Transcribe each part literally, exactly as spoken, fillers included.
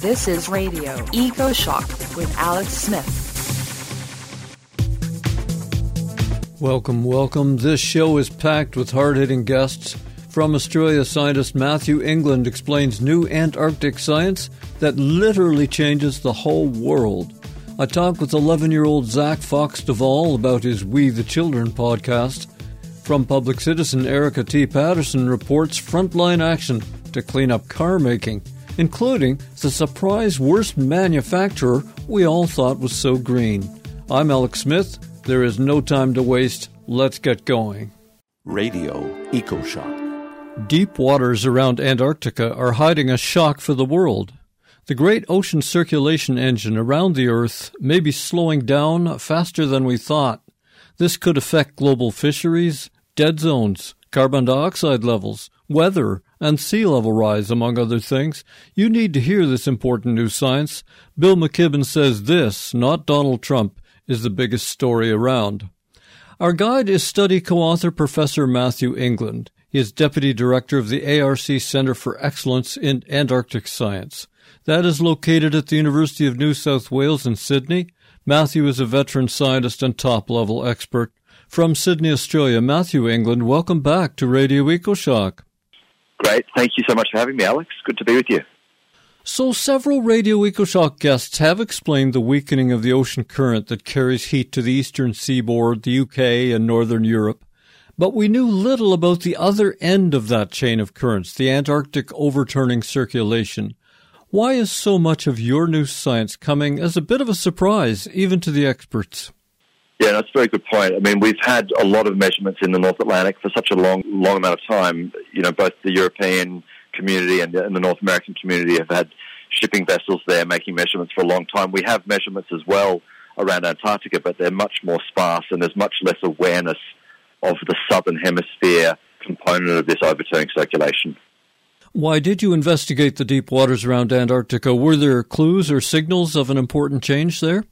This is Radio EcoShock with Alex Smith. Welcome, welcome. This show is packed with hard-hitting guests. From Australia, scientist Matthew England explains new Antarctic science that literally changes the whole world. I talk with eleven-year-old Zach Fox Duvall about his We the Children podcast. From Public Citizen, Erica T. Patterson reports frontline action to clean up car making, including the surprise worst manufacturer we all thought was so green. I'm Alex Smith. There is no time to waste. Let's get going. Radio EcoShock. Deep waters around Antarctica are hiding a shock for the world. The great ocean circulation engine around the Earth may be slowing down faster than we thought. This could affect global fisheries, dead zones, carbon dioxide levels, weather, and sea level rise, among other things. You need to hear this important new science. Bill McKibben says this, not Donald Trump, is the biggest story around. Our guide is study co-author Professor Matthew England. He is Deputy Director of the A R C Center for Excellence in Antarctic Science. That is located at the University of New South Wales in Sydney. Matthew is a veteran scientist and top-level expert. From Sydney, Australia, Matthew England, welcome back to Radio EcoShock. Great. Thank you so much for having me, Alex. Good to be with you. So several Radio EcoShock guests have explained the weakening of the ocean current that carries heat to the eastern seaboard, the U K, and northern Europe. But we knew little about the other end of that chain of currents, the Antarctic overturning circulation. Why is so much of your new science coming as a bit of a surprise, even to the experts? Yeah, that's a very good point. I mean, we've had a lot of measurements in the North Atlantic for such a long, long amount of time. You know, both the European community and the, and the North American community have had shipping vessels there making measurements for a long time. We have measurements as well around Antarctica, but they're much more sparse and there's much less awareness of the southern hemisphere component of this overturning circulation. Why did you investigate the deep waters around Antarctica? Were there clues or signals of an important change there?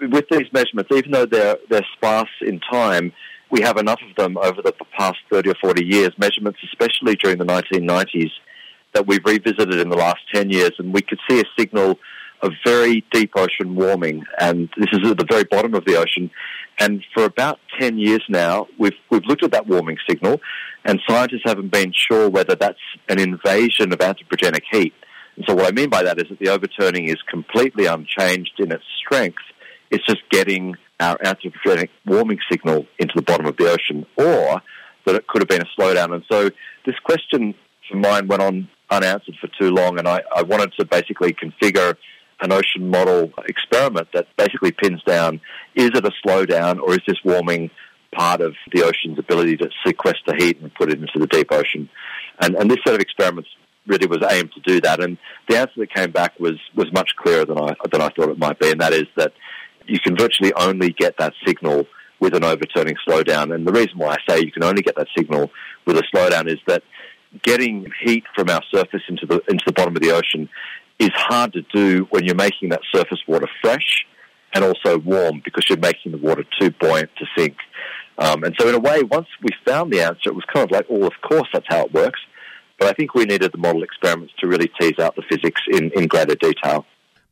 With these measurements, even though they're, they're sparse in time, we have enough of them over the past thirty or forty years, measurements especially during the nineteen nineties, that we've revisited in the last ten years, and we could see a signal of very deep ocean warming, and this is at the very bottom of the ocean. And for about ten years now, we've we've looked at that warming signal, and scientists haven't been sure whether that's an invasion of anthropogenic heat. And so what I mean by that is that the overturning is completely unchanged in its strength. It's just getting our anthropogenic warming signal into the bottom of the ocean, or that it could have been a slowdown. And so this question of mine went on unanswered for too long, and I, I wanted to basically configure an ocean model experiment that basically pins down, is it a slowdown or is this warming part of the ocean's ability to sequester heat and put it into the deep ocean? And, and this set of experiments really was aimed to do that. And the answer that came back was, was much clearer than I, than I thought it might be, and that is that you can virtually only get that signal with an overturning slowdown. And the reason why I say you can only get that signal with a slowdown is that getting heat from our surface into the into the bottom of the ocean is hard to do when you're making that surface water fresh and also warm, because you're making the water too buoyant to sink. Um, and so in a way, once we found the answer, it was kind of like, oh, of course, that's how it works. But I think we needed the model experiments to really tease out the physics in, in greater detail.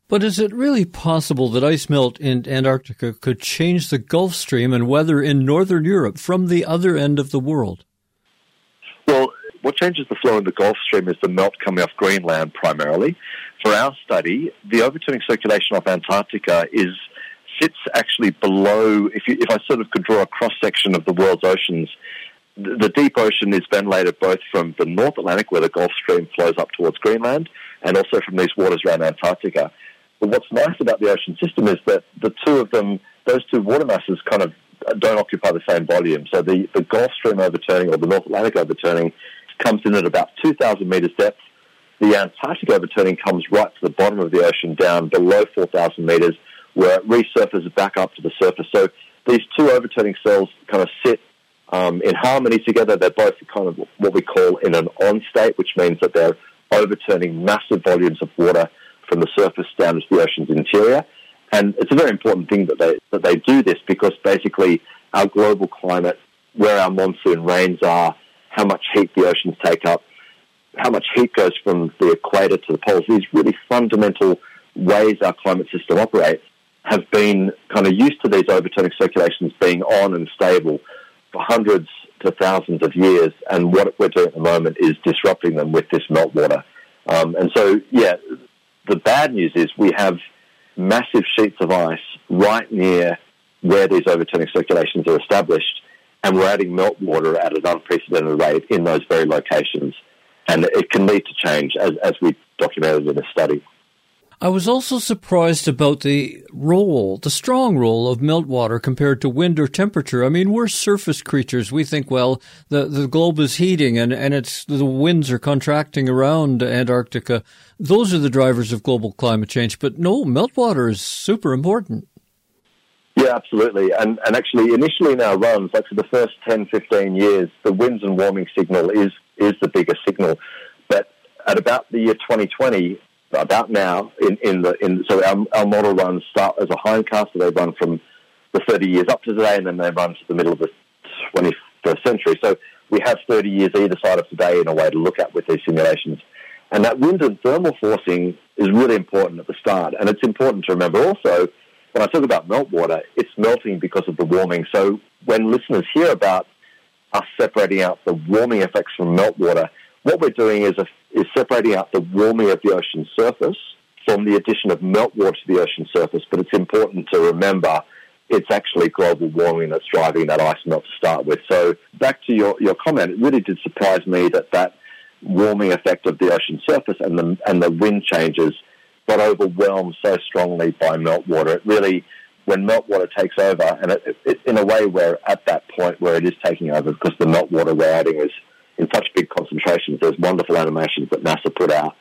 But is it really possible that ice melt in Antarctica could change the Gulf Stream and weather in northern Europe from the other end of the world? Well, what changes the flow in the Gulf Stream is the melt coming off Greenland primarily. For our study, the overturning circulation off Antarctica is sits actually below, if, you, if I sort of could draw a cross-section of the world's oceans, the, the deep ocean is ventilated both from the North Atlantic, where the Gulf Stream flows up towards Greenland, and also from these waters around Antarctica. But what's nice about the ocean system is that the two of them, those two water masses kind of don't occupy the same volume. So the, the Gulf Stream overturning or the North Atlantic overturning comes in at about two thousand metres depth. The Antarctic overturning comes right to the bottom of the ocean, down below four thousand metres, where it resurfaces back up to the surface. So these two overturning cells kind of sit um, in harmony together. They're both kind of what we call in an on state, which means that they're overturning massive volumes of water from the surface down into the ocean's interior. And it's a very important thing that they that they do this, because basically our global climate, where our monsoon rains are, how much heat the oceans take up, how much heat goes from the equator to the poles, these really fundamental ways our climate system operates have been kind of used to these overturning circulations being on and stable for hundreds to thousands of years, and what we're doing at the moment is disrupting them with this meltwater. Um, and so, yeah, the bad news is we have massive sheets of ice right near where these overturning circulations are established, and we're adding meltwater at an unprecedented rate in those very locations, and it can lead to change, as, as we documented in the study. I was also surprised about the role, the strong role of meltwater compared to wind or temperature. I mean, we're surface creatures. We think, well, the, the globe is heating and, and it's the winds are contracting around Antarctica. Those are the drivers of global climate change. But no, meltwater is super important. Yeah, absolutely. And, and actually, initially in our runs, like for the first ten, fifteen years, the winds and warming signal is, is the biggest signal. But at about the year twenty twenty... about now, in, in the in so our, our model runs start as a hindcast, so they run from the thirty years up to today, and then they run to the middle of the twenty-first century. So we have thirty years either side of today in a way to look at with these simulations. And that wind and thermal forcing is really important at the start. And it's important to remember also, when I talk about meltwater, it's melting because of the warming. So when listeners hear about us separating out the warming effects from meltwater, what we're doing is a, is separating out the warming of the ocean surface from the addition of meltwater to the ocean surface. But it's important to remember it's actually global warming that's driving that ice melt to start with. So back to your, your comment, it really did surprise me that that warming effect of the ocean surface and the, and the wind changes got overwhelmed so strongly by meltwater. It really, when meltwater takes over, and it, it, in a way we're at that point where it is taking over because the meltwater we're adding is in such big concentrations. There's wonderful animations that NASA put out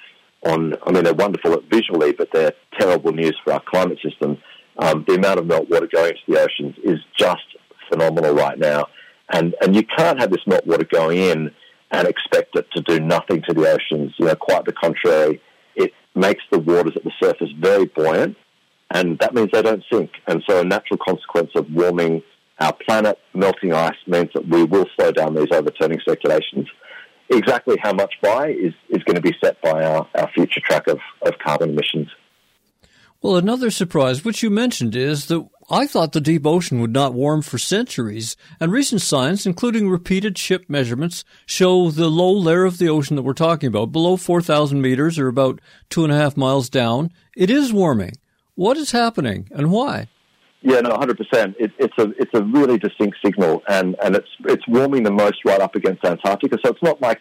on, I mean, they're wonderful visually, but they're terrible news for our climate system. Um, the amount of meltwater going into the oceans is just phenomenal right now. And and you can't have this meltwater going in and expect it to do nothing to the oceans. You know, quite the contrary. It makes the waters at the surface very buoyant, and that means they don't sink. And so a natural consequence of warming our planet, melting ice, means that we will slow down these overturning circulations. Exactly how much by is, is going to be set by our, our future track of, of carbon emissions. Well, another surprise, which you mentioned, is that I thought the deep ocean would not warm for centuries, and recent science, including repeated ship measurements, show the low layer of the ocean that we're talking about, below four thousand meters or about two and a half miles down, it is warming. What is happening and why? Yeah, no, one hundred percent. It, it's a it's a really distinct signal, and, and it's it's warming the most right up against Antarctica. So it's not like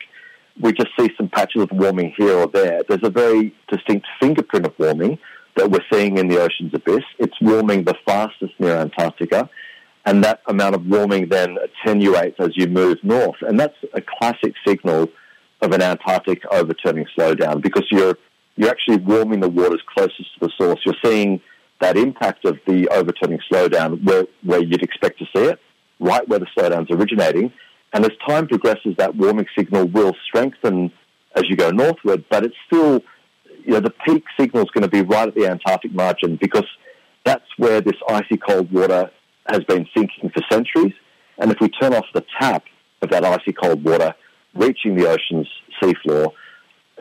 we just see some patches of warming here or there. There's a very distinct fingerprint of warming that we're seeing in the ocean's abyss. It's warming the fastest near Antarctica, and that amount of warming then attenuates as you move north. And that's a classic signal of an Antarctic overturning slowdown, because you're you're actually warming the waters closest to the source. You're seeing that impact of the overturning slowdown where, where you'd expect to see it, right where the slowdown's originating. And as time progresses, that warming signal will strengthen as you go northward, but it's still, you know, the peak signal's going to be right at the Antarctic margin, because that's where this icy cold water has been sinking for centuries. And if we turn off the tap of that icy cold water reaching the ocean's seafloor,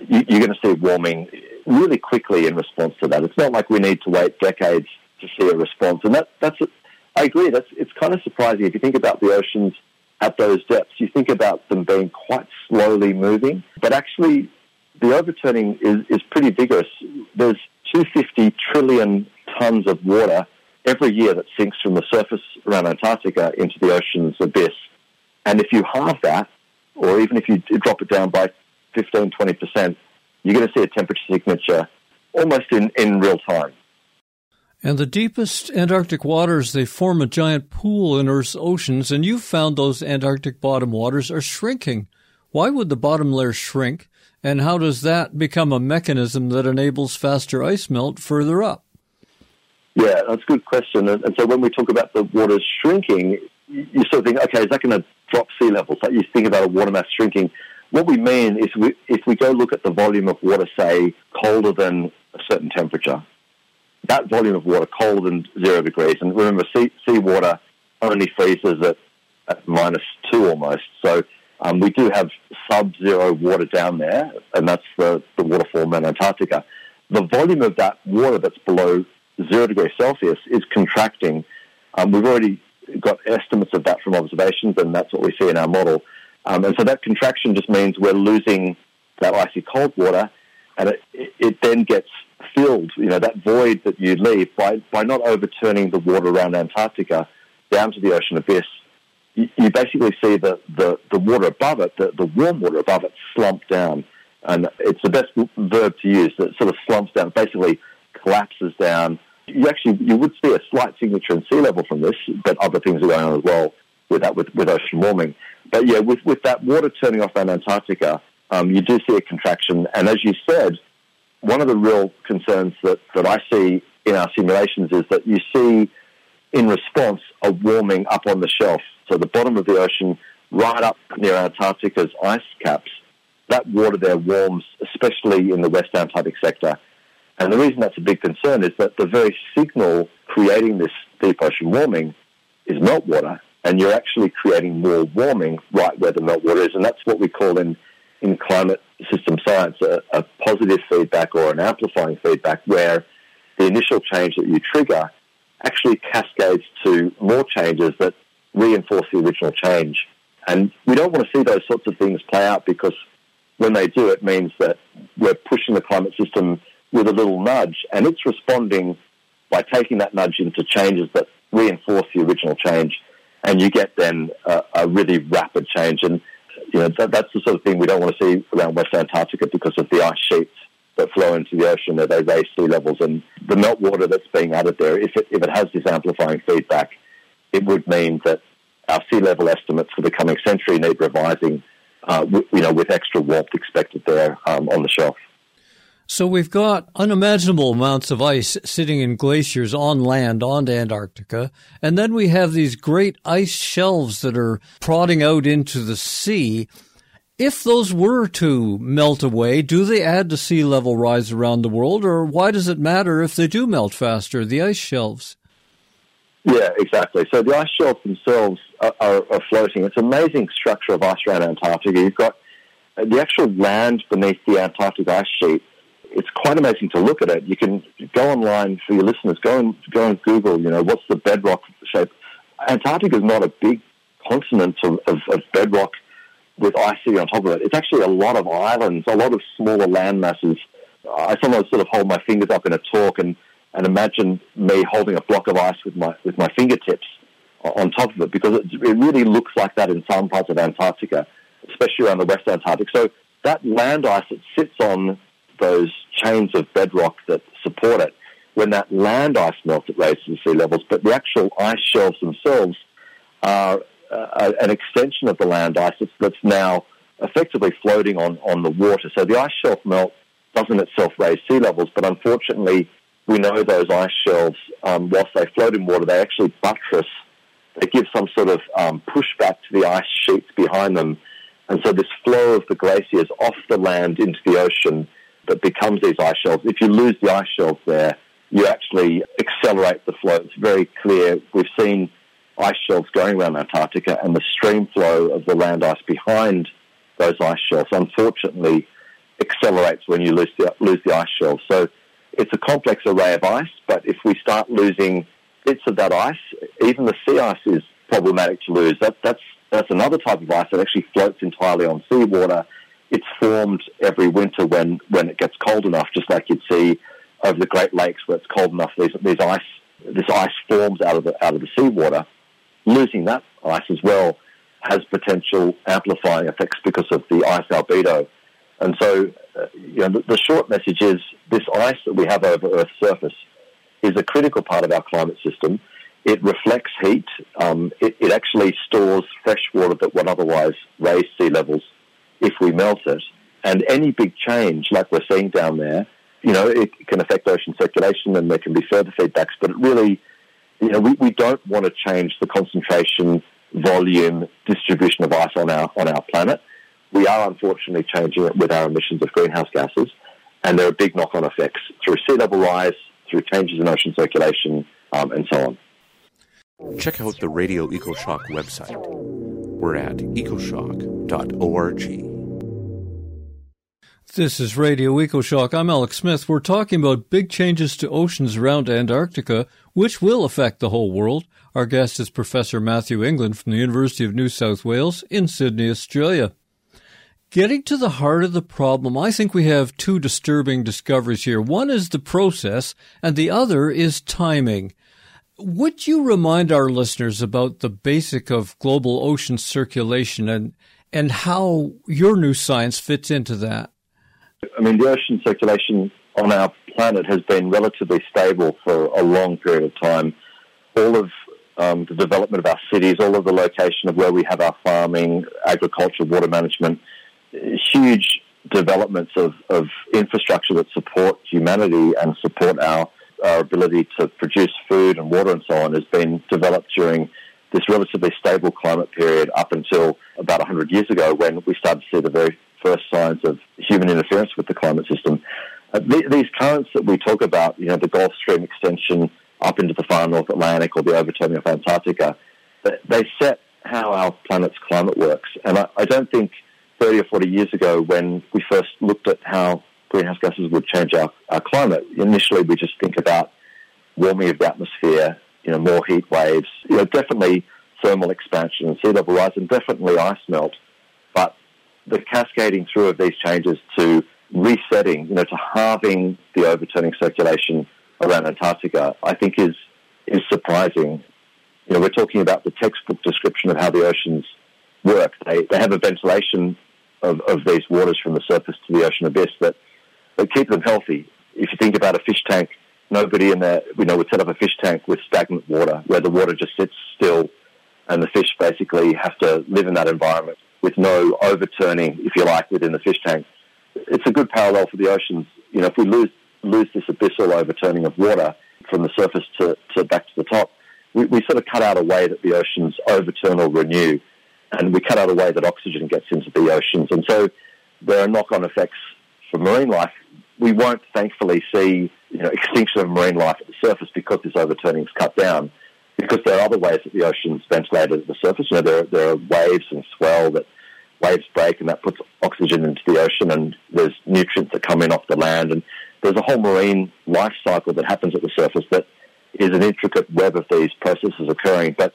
you're going to see warming really quickly in response to that. It's not like we need to wait decades to see a response. And that, that's, a, I agree, that's, it's kind of surprising. If you think about the oceans at those depths, you think about them being quite slowly moving. But actually, the overturning is, is pretty vigorous. There's two hundred fifty trillion tons of water every year that sinks from the surface around Antarctica into the ocean's abyss. And if you halve that, or even if you drop it down by fifteen, twenty percent, you're going to see a temperature signature almost in, in real time. And the deepest Antarctic waters, they form a giant pool in Earth's oceans, and you've found those Antarctic bottom waters are shrinking. Why would the bottom layer shrink, and how does that become a mechanism that enables faster ice melt further up? Yeah, that's a good question. And, and so when we talk about the waters shrinking, you sort of think, okay, is that going to drop sea levels? Like, you think about a water mass shrinking. What we mean is we, if we go look at the volume of water, say, colder than a certain temperature, that volume of water colder than zero degrees, and remember, sea, sea water only freezes at, at minus two almost, so Um, we do have sub-zero water down there, and that's the, the waterfall in Antarctica. The volume of that water that's below zero degrees Celsius is contracting. Um, we've already got estimates of that from observations, and that's what we see in our model. Um, and so that contraction just means we're losing that icy cold water, and it, it then gets filled, you know, that void that you leave, by, by not overturning the water around Antarctica down to the ocean abyss. You, you basically see the, the, the water above it, the, the warm water above it, slump down. And it's the best verb to use, that sort of slumps down, basically collapses down. You actually, you would see a slight signature in sea level from this, but other things are going on as well with that, with, with ocean warming. But yeah, with, with that water turning off in Antarctica, um, you do see a contraction. And as you said, one of the real concerns that, that I see in our simulations is that you see, in response, a warming up on the shelf. So the bottom of the ocean, right up near Antarctica's ice caps, that water there warms, especially in the West Antarctic sector. And the reason that's a big concern is that the very signal creating this deep ocean warming is meltwater, and you're actually creating more warming right where the meltwater is. And that's what we call in, in climate system science a, a positive feedback or an amplifying feedback, where the initial change that you trigger actually cascades to more changes that reinforce the original change. And we don't want to see those sorts of things play out, because when they do, it means that we're pushing the climate system with a little nudge, and it's responding by taking that nudge into changes that reinforce the original change, and you get then a, a really rapid change. And you know that, that's the sort of thing we don't want to see around West Antarctica, because of the ice sheets that flow into the ocean, that they raise sea levels, and the meltwater that's being added there, if it, if it has this amplifying feedback, it would mean that our sea level estimates for the coming century need revising, Uh, w- you know, with extra warmth expected there um, on the shelf. So we've got unimaginable amounts of ice sitting in glaciers on land, on Antarctica, and then we have these great ice shelves that are prodding out into the sea. If those were to melt away, do they add to sea level rise around the world, or why does it matter if they do melt faster, the ice shelves? Yeah, exactly. So the ice shelves themselves are, are, are floating. It's an amazing structure of ice around Antarctica. You've got the actual land beneath the Antarctic ice sheet. It's quite amazing to look at it. You can go online, for your listeners, go and, go and Google, you know, what's the bedrock shape. Antarctica is not a big continent of, of, of bedrock with ice sitting on top of it. It's actually a lot of islands, a lot of smaller land masses. I sometimes sort of hold my fingers up in a talk and And imagine me holding a block of ice with my with my fingertips on top of it, because it, it really looks like that in some parts of Antarctica, especially around the West Antarctic. So that land ice that sits on those chains of bedrock that support it, when that land ice melts, it raises the sea levels. But the actual ice shelves themselves are uh, an extension of the land ice that's, that's now effectively floating on, on the water. So the ice shelf melt doesn't itself raise sea levels, but unfortunately, we know those ice shelves, um, whilst they float in water, they actually buttress, they give some sort of um, pushback to the ice sheets behind them. And so this flow of the glaciers off the land into the ocean that becomes these ice shelves, if you lose the ice shelves there, you actually accelerate the flow. It's very clear. We've seen ice shelves going around Antarctica, and the stream flow of the land ice behind those ice shelves, unfortunately, accelerates when you lose the, lose the ice shelves. So it's a complex array of ice, but if we start losing bits of that ice, even the sea ice is problematic to lose. That, that's that's another type of ice that actually floats entirely on seawater. It's formed every winter when, when it gets cold enough, just like you'd see over the Great Lakes where it's cold enough. These, these ice, this ice forms out of the out of the seawater. Losing that ice as well has potential amplifying effects because of the ice albedo. And so, uh, you know, the, the short message is this ice that we have over Earth's surface is a critical part of our climate system. It reflects heat. Um, it, it actually stores fresh water that would otherwise raise sea levels if we melt it. And any big change, like we're seeing down there, you know, it can affect ocean circulation, and there can be further feedbacks. But it really, you know, we, we don't want to change the concentration, volume, distribution of ice on our on our planet. We are unfortunately changing it with our emissions of greenhouse gases, and there are big knock-on effects through sea level rise, through changes in ocean circulation, um, and so on. Check out the Radio EcoShock website. We're at ecoshock dot org. This is Radio EcoShock. I'm Alex Smith. We're talking about big changes to oceans around Antarctica, which will affect the whole world. Our guest is Professor Matthew England from the University of New South Wales in Sydney, Australia. Getting to the heart of the problem, I think we have two disturbing discoveries here. One is the process, and the other is timing. Would you remind our listeners about the basic of global ocean circulation and, and how your new science fits into that? I mean, the ocean circulation on our planet has been relatively stable for a long period of time. All of um, the development of our cities, all of the location of where we have our farming, agriculture, water management, huge developments of, of infrastructure that support humanity and support our, our ability to produce food and water and so on has been developed during this relatively stable climate period up until about one hundred years ago, when we started to see the very first signs of human interference with the climate system. Uh, th- these currents that we talk about, you know, the Gulf Stream extension up into the far North Atlantic or the overturning of Antarctica, they set how our planet's climate works. And I, I don't think thirty or forty years ago, when we first looked at how greenhouse gases would change our, our climate, initially we just think about warming of the atmosphere, you know, more heat waves, you know, definitely thermal expansion and sea level rise, and definitely ice melt. The cascading through of these changes to resetting, you know, to halving the overturning circulation around Antarctica, I think is is surprising. You know, we're talking about the textbook description of how the oceans work. They they have a ventilation of, of these waters from the surface to the ocean abyss that, that keep them healthy. If you think about a fish tank, nobody in there, you know, would set up a fish tank with stagnant water where the water just sits still and the fish basically have to live in that environment with no overturning, if you like, within the fish tank. It's a good parallel for the oceans. You know, if we lose lose this abyssal overturning of water from the surface to, to back to the top, we, we sort of cut out a way that the oceans overturn or renew, and we cut out a way that oxygen gets into the oceans. And so there are knock-on effects for marine life. We won't, thankfully, see, you know, extinction of marine life at the surface because this overturning is cut down, because there are other ways that the ocean's ventilated at the surface. You know, there, there are waves and swell that waves break, and that puts oxygen into the ocean, and there's nutrients that come in off the land, and there's a whole marine life cycle that happens at the surface that is an intricate web of these processes occurring. But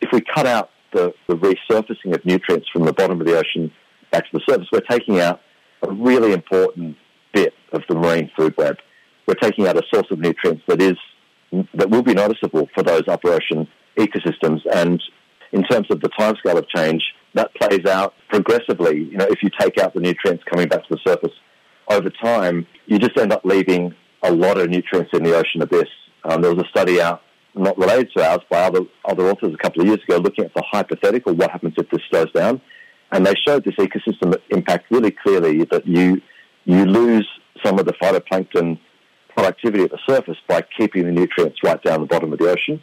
if we cut out the, the resurfacing of nutrients from the bottom of the ocean back to the surface, we're taking out a really important bit of the marine food web. We're taking out a source of nutrients that is that will be noticeable for those upper ocean ecosystems. And in terms of the timescale of change, that plays out progressively. You know, if you take out the nutrients coming back to the surface over time, you just end up leaving a lot of nutrients in the ocean abyss. Um, there was a study out, not related to ours, by other, other authors a couple of years ago, looking at the hypothetical, what happens if this slows down. And they showed this ecosystem impact really clearly, that you you lose some of the phytoplankton productivity at the surface by keeping the nutrients right down the bottom of the ocean.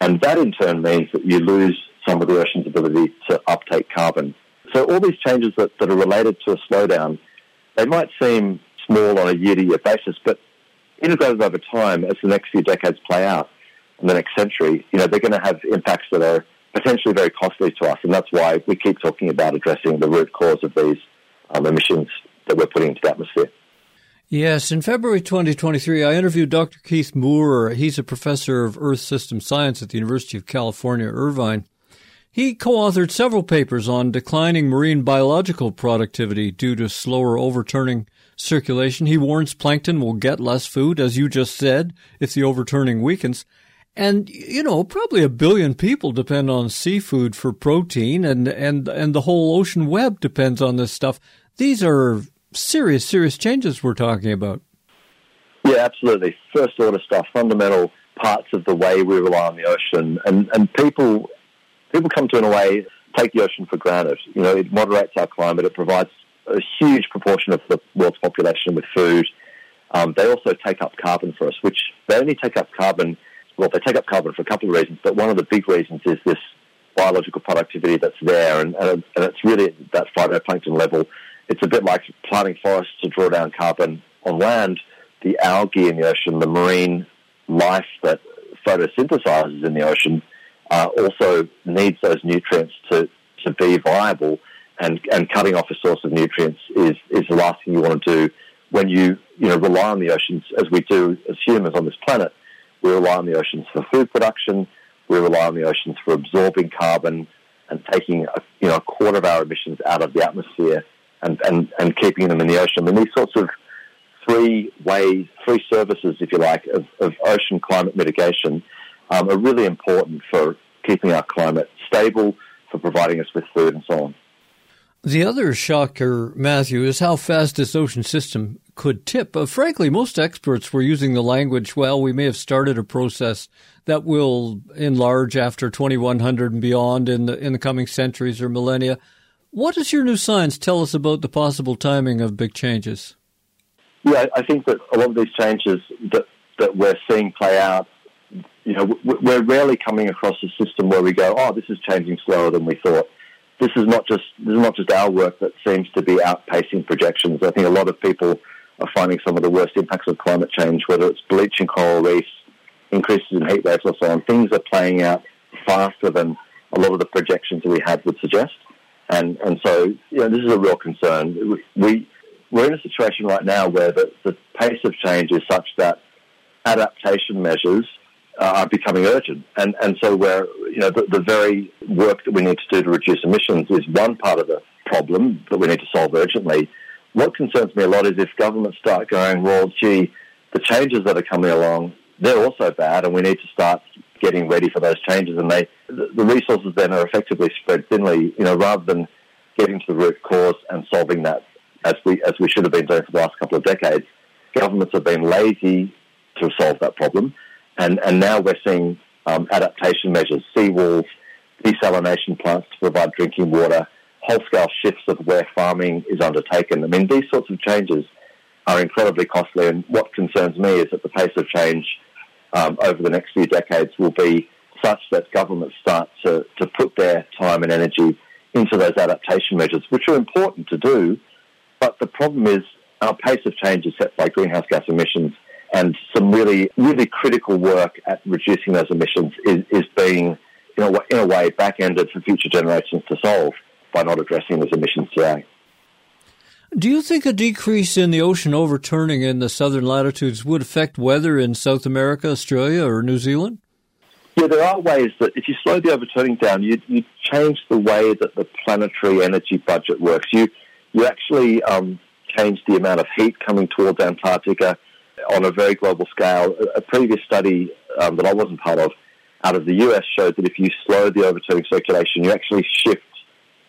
And that in turn means that you lose some of the ocean's ability to uptake carbon. So all these changes that, that are related to a slowdown, they might seem small on a year-to-year basis, but integrated over time, as the next few decades play out in the next century, you know, they're going to have impacts that are potentially very costly to us. And that's why we keep talking about addressing the root cause of these um, emissions that we're putting into the atmosphere. Yes, in February twenty twenty-three, I interviewed Doctor Keith Moore. He's a professor of Earth System Science at the University of California, Irvine. He co-authored several papers on declining marine biological productivity due to slower overturning circulation. He warns plankton will get less food, as you just said, if the overturning weakens. And, you know, probably a billion people depend on seafood for protein, and, and, and the whole ocean web depends on this stuff. These are serious, serious changes we're talking about. Yeah, absolutely. First order stuff, fundamental parts of the way we rely on the ocean. And and people people come to, in a way, take the ocean for granted. You know, it moderates our climate. It provides a huge proportion of the world's population with food. Um, they also take up carbon for us, which they only take up carbon, well, they take up carbon for a couple of reasons, but one of the big reasons is this biological productivity that's there, and, and, and it's really at that phytoplankton level. It's a bit like planting forests to draw down carbon on land. The algae in the ocean, the marine life that photosynthesizes in the ocean, uh, also needs those nutrients to, to be viable, and, and cutting off a source of nutrients is, is the last thing you want to do when you, you know, rely on the oceans, as we do as humans on this planet. We rely on the oceans for food production. We rely on the oceans for absorbing carbon and taking a, you know, a quarter of our emissions out of the atmosphere and, and, and keeping them in the ocean. And these sorts of three ways, three services, if you like, of, of ocean climate mitigation um, are really important for keeping our climate stable, for providing us with food and so on. The other shocker, Matthew, is how fast this ocean system could tip. Uh, frankly, most experts were using the language, well, we may have started a process that will enlarge after twenty-one hundred and beyond in the, in the coming centuries or millennia. What does your new science tell us about the possible timing of big changes? Yeah, I think that a lot of these changes that, that we're seeing play out, you know, we're rarely coming across a system where we go, oh, this is changing slower than we thought. This is not just this is not just our work that seems to be outpacing projections. I think a lot of people are finding some of the worst impacts of climate change, whether it's bleaching coral reefs, increases in heat waves or so on. Things are playing out faster than a lot of the projections that we had would suggest. And and so, you know, this is a real concern. We, we're in a situation right now where the, the pace of change is such that adaptation measures are becoming urgent, and and so we're, you know, the, the very work that we need to do to reduce emissions is one part of the problem that we need to solve urgently. What concerns me a lot is if governments start going, well, gee, the changes that are coming along, they're also bad, and we need to start getting ready for those changes. And they, the resources then are effectively spread thinly, you know, rather than getting to the root cause and solving that as we as we should have been doing for the last couple of decades. Governments have been lazy to solve that problem. And, and now we're seeing um, adaptation measures, seawalls, desalination plants to provide drinking water, whole-scale shifts of where farming is undertaken. I mean, these sorts of changes are incredibly costly, and what concerns me is that the pace of change um, over the next few decades will be such that governments start to, to put their time and energy into those adaptation measures, which are important to do, but the problem is our pace of change is set by greenhouse gas emissions, and some really, really critical work at reducing those emissions is, is being, you know, in a way, back-ended for future generations to solve by not addressing those emissions today. Do you think a decrease in the ocean overturning in the southern latitudes would affect weather in South America, Australia, or New Zealand? Yeah, there are ways that if you slow the overturning down, you, you change the way that the planetary energy budget works. You, you actually um, change the amount of heat coming towards Antarctica on a very global scale. A previous study um, that I wasn't part of out of the U S showed that if you slow the overturning circulation, you actually shift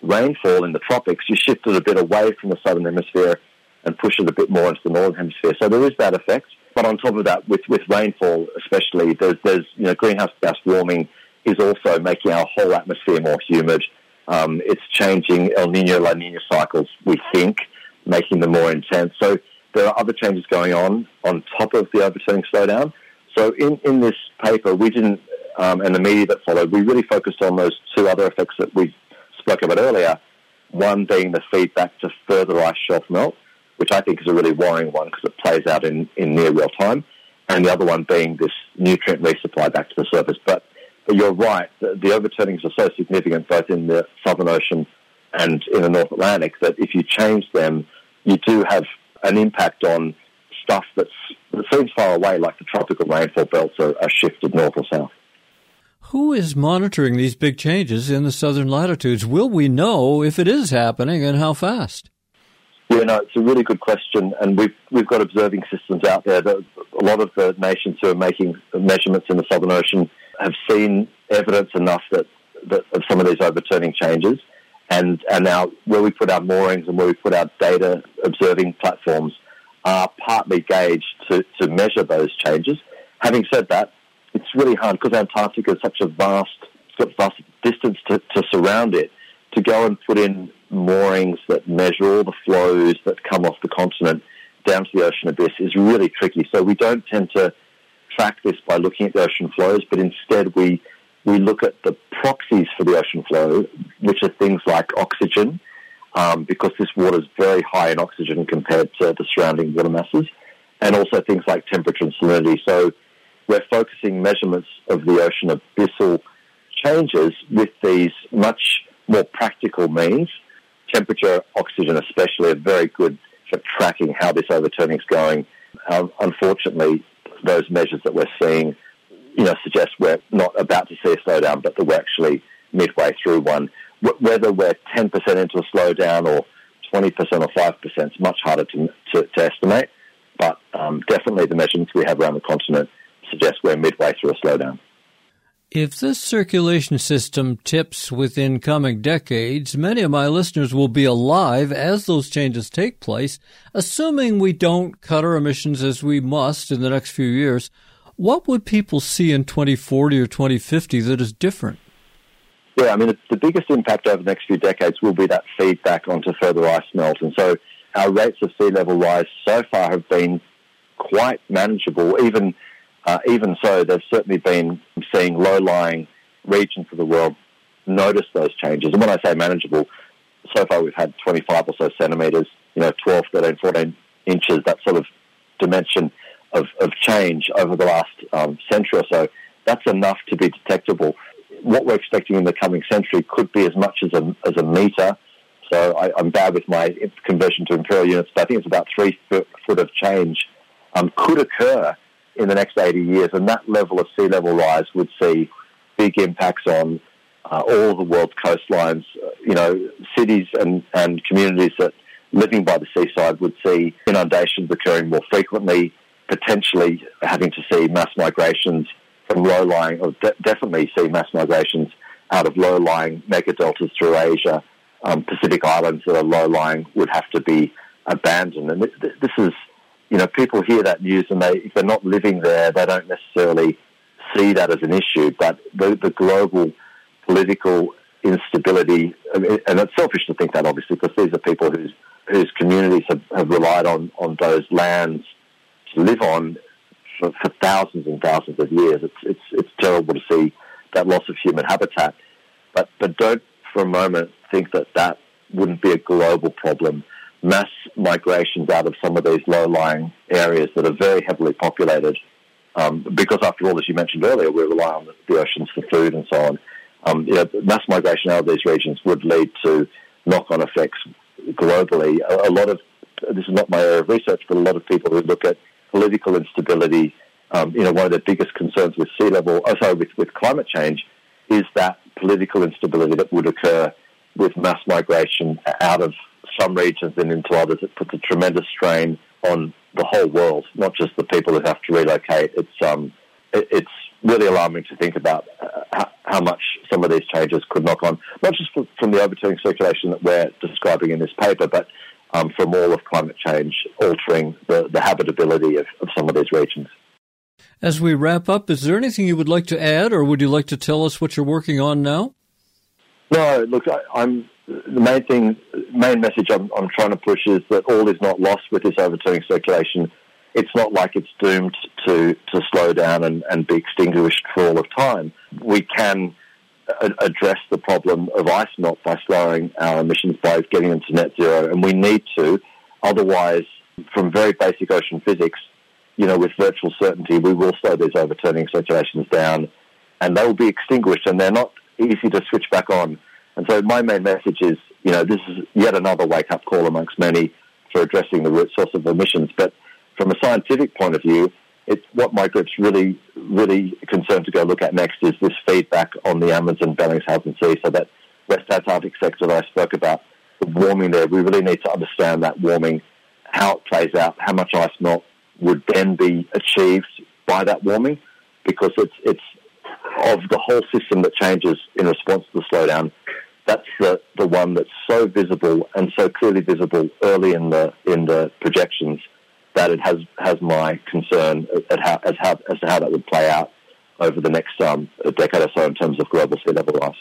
rainfall in the tropics. You shift it a bit away from the southern hemisphere and push it a bit more into the northern hemisphere. So there is that effect. But on top of that, with, with rainfall especially, there's, there's you know, greenhouse gas warming is also making our whole atmosphere more humid. Um, it's changing El Nino, La Nina cycles, we think, making them more intense. So there are other changes going on on top of the overturning slowdown. So in, in this paper, we didn't, um, and the media that followed, we really focused on those two other effects that we spoke about earlier, one being the feedback to further ice shelf melt, which I think is a really worrying one because it plays out in, in near real time, and the other one being this nutrient resupply back to the surface. But, but you're right, the, the overturnings are so significant both in the Southern Ocean and in the North Atlantic that if you change them, you do have an impact on stuff that's, that seems far away, like the tropical rainfall belts are, are shifted north or south. Who is monitoring these big changes in the southern latitudes? Will we know if it is happening and how fast? Yeah, no, it's a really good question, and we've we've got observing systems out there. That a lot of the nations who are making measurements in the Southern Ocean have seen evidence enough that, that of some of these overturning changes. And, and now where we put our moorings and where we put our data observing platforms are partly gauged to, to measure those changes. Having said that, it's really hard because Antarctica is such a vast, such vast distance to, to surround it, to go and put in moorings that measure all the flows that come off the continent down to the ocean abyss is really tricky. So we don't tend to track this by looking at the ocean flows, but instead we We look at the proxies for the ocean flow, which are things like oxygen, um, because this water is very high in oxygen compared to the surrounding water masses, and also things like temperature and salinity. So we're focusing measurements of the ocean abyssal changes with these much more practical means. Temperature, oxygen especially, are very good for tracking how this overturning is going. Um, unfortunately, those measures that we're seeing, you know, suggest we're not about to see a slowdown, but that we're actually midway through one. Whether we're ten percent into a slowdown or twenty percent or five percent is much harder to, to, to estimate, but um, definitely the measurements we have around the continent suggest we're midway through a slowdown. If this circulation system tips within coming decades, many of my listeners will be alive as those changes take place. Assuming we don't cut our emissions as we must in the next few years, what would people see in twenty forty or twenty fifty that is different? Yeah, I mean, the biggest impact over the next few decades will be that feedback onto further ice melt. And so our rates of sea level rise so far have been quite manageable, even Uh, even so, they've certainly been seeing low-lying regions of the world notice those changes. And when I say manageable, so far we've had twenty-five or so centimetres, you know, twelve, thirteen, fourteen inches, that sort of dimension of, of change over the last um, century or so. That's enough to be detectable. What we're expecting in the coming century could be as much as a, as a metre. So I, I'm bad with my conversion to imperial units, but I think it's about three foot, foot of change um, could occur in the next eighty years, and that level of sea level rise would see big impacts on uh, all the world's coastlines. Uh, you know, cities and, and communities that living by the seaside would see inundations occurring more frequently, potentially having to see mass migrations from low-lying, or de- definitely see mass migrations out of low-lying mega deltas through Asia. Um, Pacific islands that are low-lying would have to be abandoned, and th- th- this is... You know, people hear that news and they, if they're not living there, they don't necessarily see that as an issue. But the, the global political instability, and it's selfish to think that, obviously, because these are people whose whose communities have, have relied on, on those lands to live on for, for thousands and thousands of years. It's it's it's terrible to see that loss of human habitat. But but don't for a moment think that that wouldn't be a global problem. Mass migrations out of some of these low-lying areas that are very heavily populated, um, because after all, as you mentioned earlier, we rely on the oceans for food and so on. Um, you know, mass migration out of these regions would lead to knock-on effects globally. A, a lot of, this is not my area of research, but a lot of people who look at political instability, um, you know, one of their biggest concerns with sea level, oh, sorry, with, with climate change, is that political instability that would occur with mass migration out of some regions and into others. It puts a tremendous strain on the whole world, not just the people that have to relocate. It's um, it, it's really alarming to think about uh, how, how much some of these changes could knock on, not just for, from the overturning circulation that we're describing in this paper, but um, from all of climate change altering the, the habitability of, of some of these regions. As we wrap up, is there anything you would like to add, or would you like to tell us what you're working on now? No, look, I, I'm... The main thing, main message I'm, I'm trying to push is that all is not lost with this overturning circulation. It's not like it's doomed to, to slow down and, and be extinguished for all of time. We can a- address the problem of ice melt by slowing our emissions, by getting them to net zero, and we need to. Otherwise, from very basic ocean physics, you know, with virtual certainty, we will slow these overturning circulations down, and they will be extinguished, and they're not easy to switch back on. And so my main message is, you know, this is yet another wake-up call amongst many for addressing the root source of emissions. But from a scientific point of view, it's what my group's really, really concerned to go look at next is this feedback on the Amazon Bellingshausen Sea, so that West Antarctic sector that I spoke about, the warming there, we really need to understand that warming, how it plays out, how much ice melt would then be achieved by that warming, because it's it's of the whole system that changes in response to the slowdown. That's the, the one that's so visible and so clearly visible early in the in the projections that it has, has my concern at how, as, how, as to how that would play out over the next um, decade or so in terms of global sea level rise.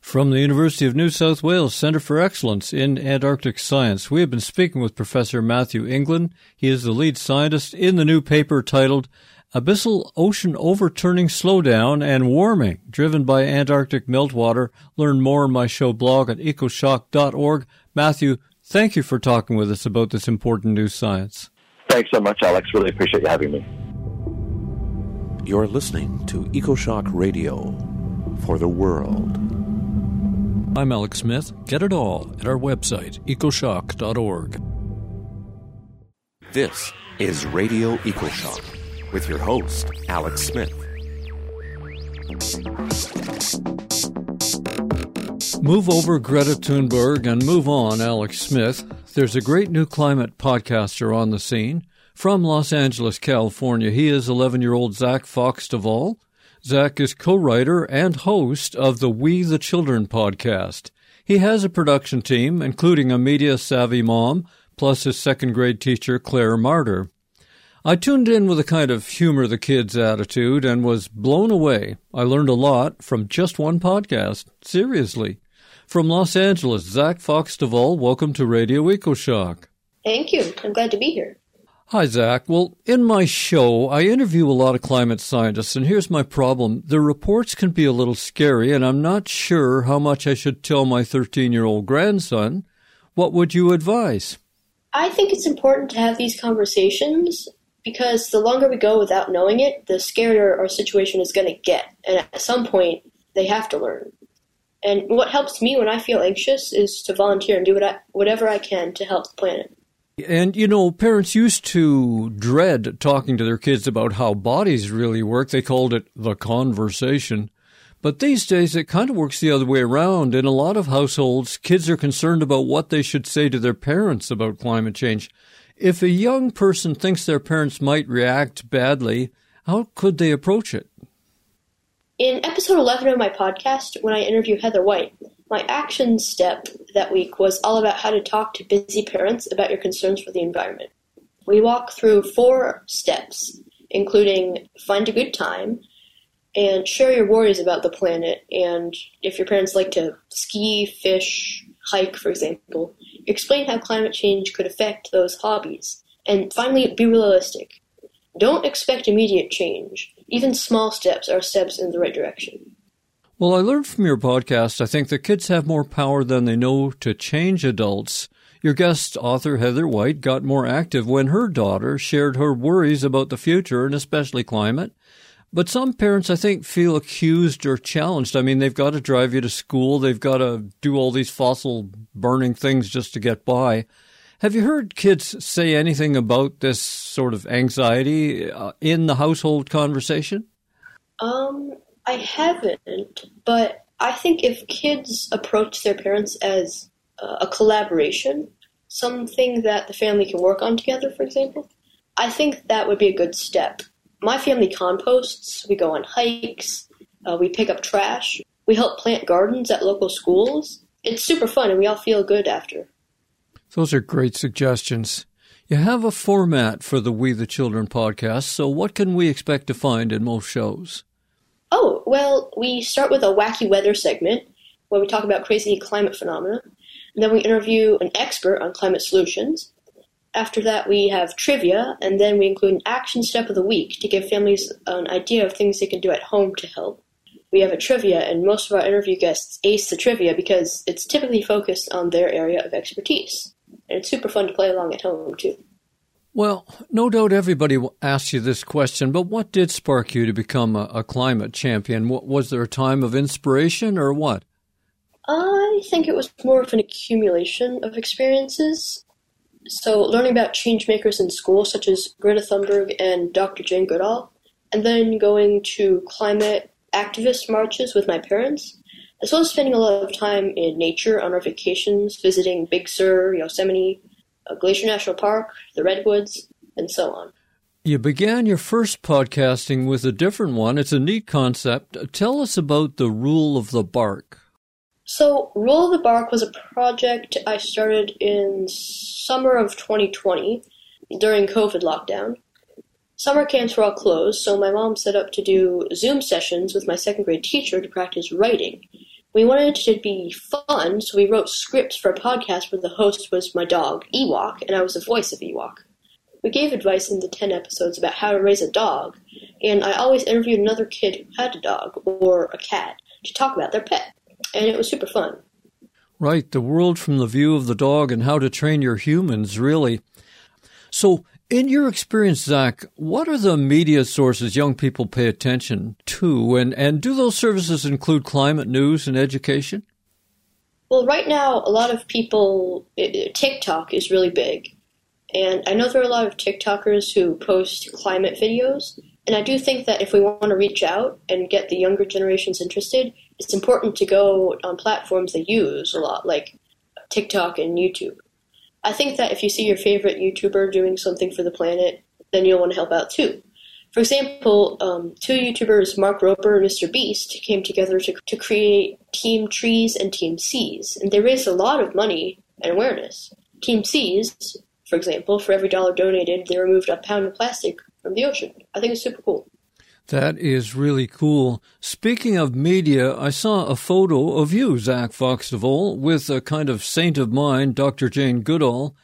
From the University of New South Wales Center for Excellence in Antarctic Science, we have been speaking with Professor Matthew England. He is the lead scientist in the new paper titled Abyssal Ocean Overturning Slowdown and Warming, Driven by Antarctic Meltwater. Learn more on my show blog at ecoshock dot org. Matthew, thank you for talking with us about this important new science. Thanks so much, Alex. Really appreciate you having me. You're listening to EcoShock Radio for the world. I'm Alex Smith. Get it all at our website, ecoshock dot org. This is Radio EcoShock with your host, Alex Smith. Move over Greta Thunberg and move on, Alex Smith. There's a great new climate podcaster on the scene. From Los Angeles, California, he is eleven-year-old Zach Fox Duvall. Zach is co-writer and host of the We the Children podcast. He has a production team, including a media-savvy mom, plus his second-grade teacher, Claire Martyr. I tuned in with a kind of humor the kids attitude and was blown away. I learned a lot from just one podcast, seriously. From Los Angeles, Zach Fox Duvall, welcome to Radio EcoShock. Thank you. I'm glad to be here. Hi, Zach. Well, in my show, I interview a lot of climate scientists, and here's my problem. Their reports can be a little scary, and I'm not sure how much I should tell my thirteen-year-old grandson. What would you advise? I think it's important to have these conversations because the longer we go without knowing it, the scarier our situation is going to get. And at some point, they have to learn. And what helps me when I feel anxious is to volunteer and do what I, whatever I can to help the planet. And, you know, parents used to dread talking to their kids about how bodies really work. They called it the conversation. But these days, it kind of works the other way around. In a lot of households, kids are concerned about what they should say to their parents about climate change. If a young person thinks their parents might react badly, how could they approach it? In episode eleven of my podcast, when I interview Heather White, my action step that week was all about how to talk to busy parents about your concerns for the environment. We walk through four steps, including find a good time and share your worries about the planet. And if your parents like to ski, fish, hike, for example, explain how climate change could affect those hobbies. And finally, be realistic. Don't expect immediate change. Even small steps are steps in the right direction. Well, I learned from your podcast, I think that kids have more power than they know to change adults. Your guest, author Heather White, got more active when her daughter shared her worries about the future and especially climate. But some parents, I think, feel accused or challenged. I mean, they've got to drive you to school. They've got to do all these fossil burning things just to get by. Have you heard kids say anything about this sort of anxiety uh, in the household conversation? Um... I haven't, but I think if kids approach their parents as uh, a collaboration, something that the family can work on together, for example, I think that would be a good step. My family composts, we go on hikes, uh, we pick up trash, we help plant gardens at local schools. It's super fun and we all feel good after. Those are great suggestions. You have a format for the We the Children podcast, so what can we expect to find in most shows? Oh, well, we start with a wacky weather segment where we talk about crazy climate phenomena. And then we interview an expert on climate solutions. After that, we have trivia, and then we include an action step of the week to give families an idea of things they can do at home to help. We have a trivia, and most of our interview guests ace the trivia because it's typically focused on their area of expertise. And it's super fun to play along at home, too. Well, no doubt everybody will ask you this question, but what did spark you to become a, a climate champion? What, was there a time of inspiration or what? I think it was more of an accumulation of experiences. So learning about change makers in school, such as Greta Thunberg and Doctor Jane Goodall, and then going to climate activist marches with my parents, as well as spending a lot of time in nature on our vacations, visiting Big Sur, Yosemite, Glacier National Park, the Redwoods, and so on. You began your first podcasting with a different one. It's a neat concept. Tell us about the Rule of the Bark. So, Rule of the Bark was a project I started in summer of twenty twenty during COVID lockdown. Summer camps were all closed, so my mom set up to do Zoom sessions with my second grade teacher to practice writing. We wanted it to be fun, so we wrote scripts for a podcast where the host was my dog, Ewok, and I was the voice of Ewok. We gave advice in the ten episodes about how to raise a dog, and I always interviewed another kid who had a dog or a cat to talk about their pet, and it was super fun. Right, the world from the view of the dog and how to train your humans, really. So, in your experience, Zach, what are the media sources young people pay attention to? And, and do those services include climate news and education? Well, right now, a lot of people, TikTok is really big. And I know there are a lot of TikTokers who post climate videos. And I do think that if we want to reach out and get the younger generations interested, it's important to go on platforms they use a lot, like TikTok and YouTube. I think that if you see your favorite YouTuber doing something for the planet, then you'll want to help out too. For example, um, two YouTubers, Mark Rober and MrBeast, came together to, to create Team Trees and Team Seas, and they raised a lot of money and awareness. Team Seas, for example, for every dollar donated, they removed a pound of plastic from the ocean. I think it's super cool. That is really cool. Speaking of media, I saw a photo of you, Zach Fox Duvall, with a kind of saint of mine, Doctor Jane Goodall.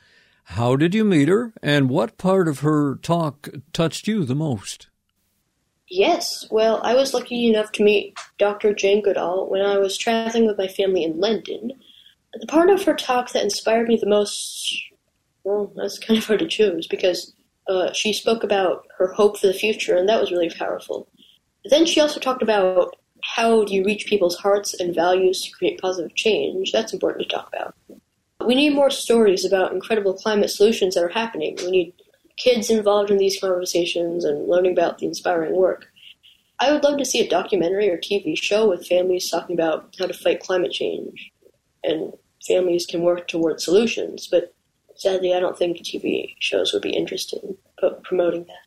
How did you meet her, and what part of her talk touched you the most? Yes, well, I was lucky enough to meet Doctor Jane Goodall when I was traveling with my family in London. The part of her talk that inspired me the most, well, that's kind of hard to choose, because Uh, she spoke about her hope for the future, and that was really powerful. Then she also talked about how do you reach people's hearts and values to create positive change. That's important to talk about. We need more stories about incredible climate solutions that are happening. We need kids involved in these conversations and learning about the inspiring work. I would love to see a documentary or T V show with families talking about how to fight climate change, and families can work towards solutions, but sadly, I don't think T V shows would be interested in promoting that.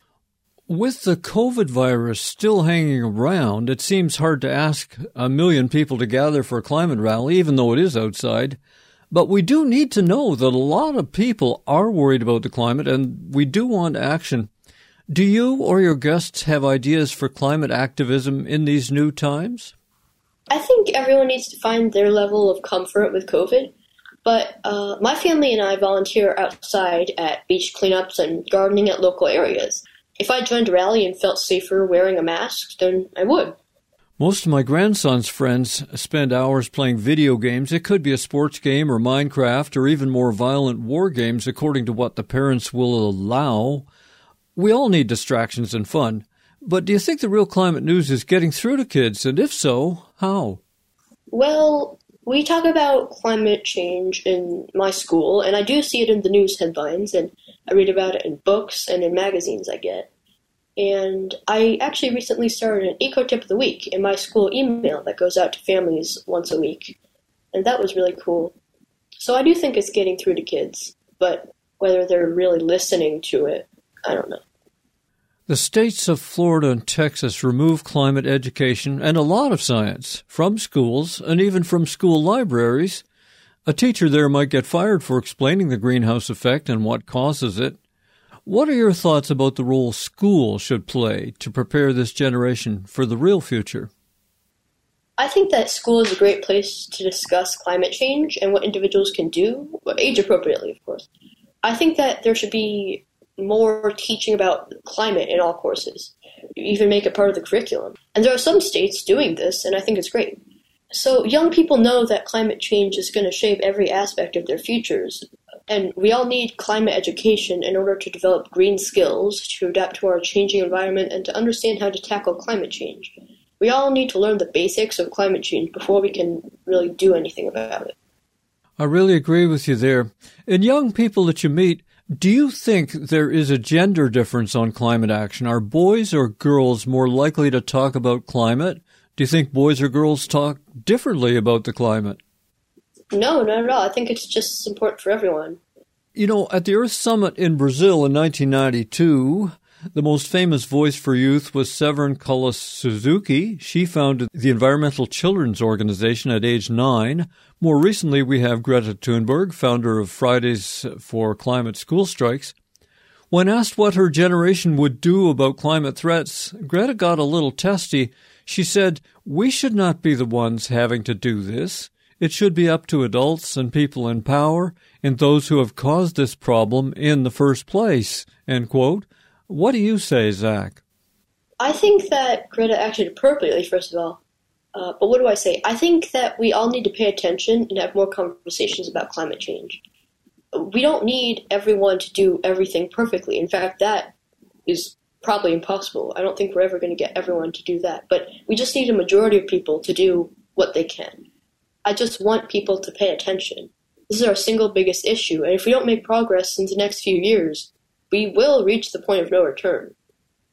With the COVID virus still hanging around, it seems hard to ask a million people to gather for a climate rally, even though it is outside. But we do need to know that a lot of people are worried about the climate, and we do want action. Do you or your guests have ideas for climate activism in these new times? I think everyone needs to find their level of comfort with COVID. But uh, my family and I volunteer outside at beach cleanups and gardening at local areas. If I joined a rally and felt safer wearing a mask, then I would. Most of my grandson's friends spend hours playing video games. It could be a sports game or Minecraft or even more violent war games, according to what the parents will allow. We all need distractions and fun. But do you think the real climate news is getting through to kids? And if so, how? Well, we talk about climate change in my school, and I do see it in the news headlines, and I read about it in books and in magazines I get. And I actually recently started an Eco Tip of the Week in my school email that goes out to families once a week, and that was really cool. So I do think it's getting through to kids, but whether they're really listening to it, I don't know. The states of Florida and Texas remove climate education and a lot of science from schools and even from school libraries. A teacher there might get fired for explaining the greenhouse effect and what causes it. What are your thoughts about the role schools should play to prepare this generation for the real future? I think that school is a great place to discuss climate change and what individuals can do, age appropriately, of course. I think that there should be more teaching about climate in all courses. You even make it part of the curriculum. And there are some states doing this, and I think it's great. So young people know that climate change is going to shape every aspect of their futures. And we all need climate education in order to develop green skills, to adapt to our changing environment, and to understand how to tackle climate change. We all need to learn the basics of climate change before we can really do anything about it. I really agree with you there. And young people that you meet, do you think there is a gender difference on climate action? Are boys or girls more likely to talk about climate? Do you think boys or girls talk differently about the climate? No, not at all. I think it's just support for everyone. You know, at the Earth Summit in Brazil in nineteen ninety-two, the most famous voice for youth was Severn Cullis Suzuki. She founded the Environmental Children's Organization at age nine. More recently, we have Greta Thunberg, founder of Fridays for Climate school strikes. When asked what her generation would do about climate threats, Greta got a little testy. She said, "We should not be the ones having to do this. It should be up to adults and people in power and those who have caused this problem in the first place," end quote. What do you say, Zach? I think that Greta acted appropriately, first of all. Uh, but what do I say? I think that we all need to pay attention and have more conversations about climate change. We don't need everyone to do everything perfectly. In fact, that is probably impossible. I don't think we're ever going to get everyone to do that. But we just need a majority of people to do what they can. I just want people to pay attention. This is our single biggest issue, and if we don't make progress in the next few years, we will reach the point of no return.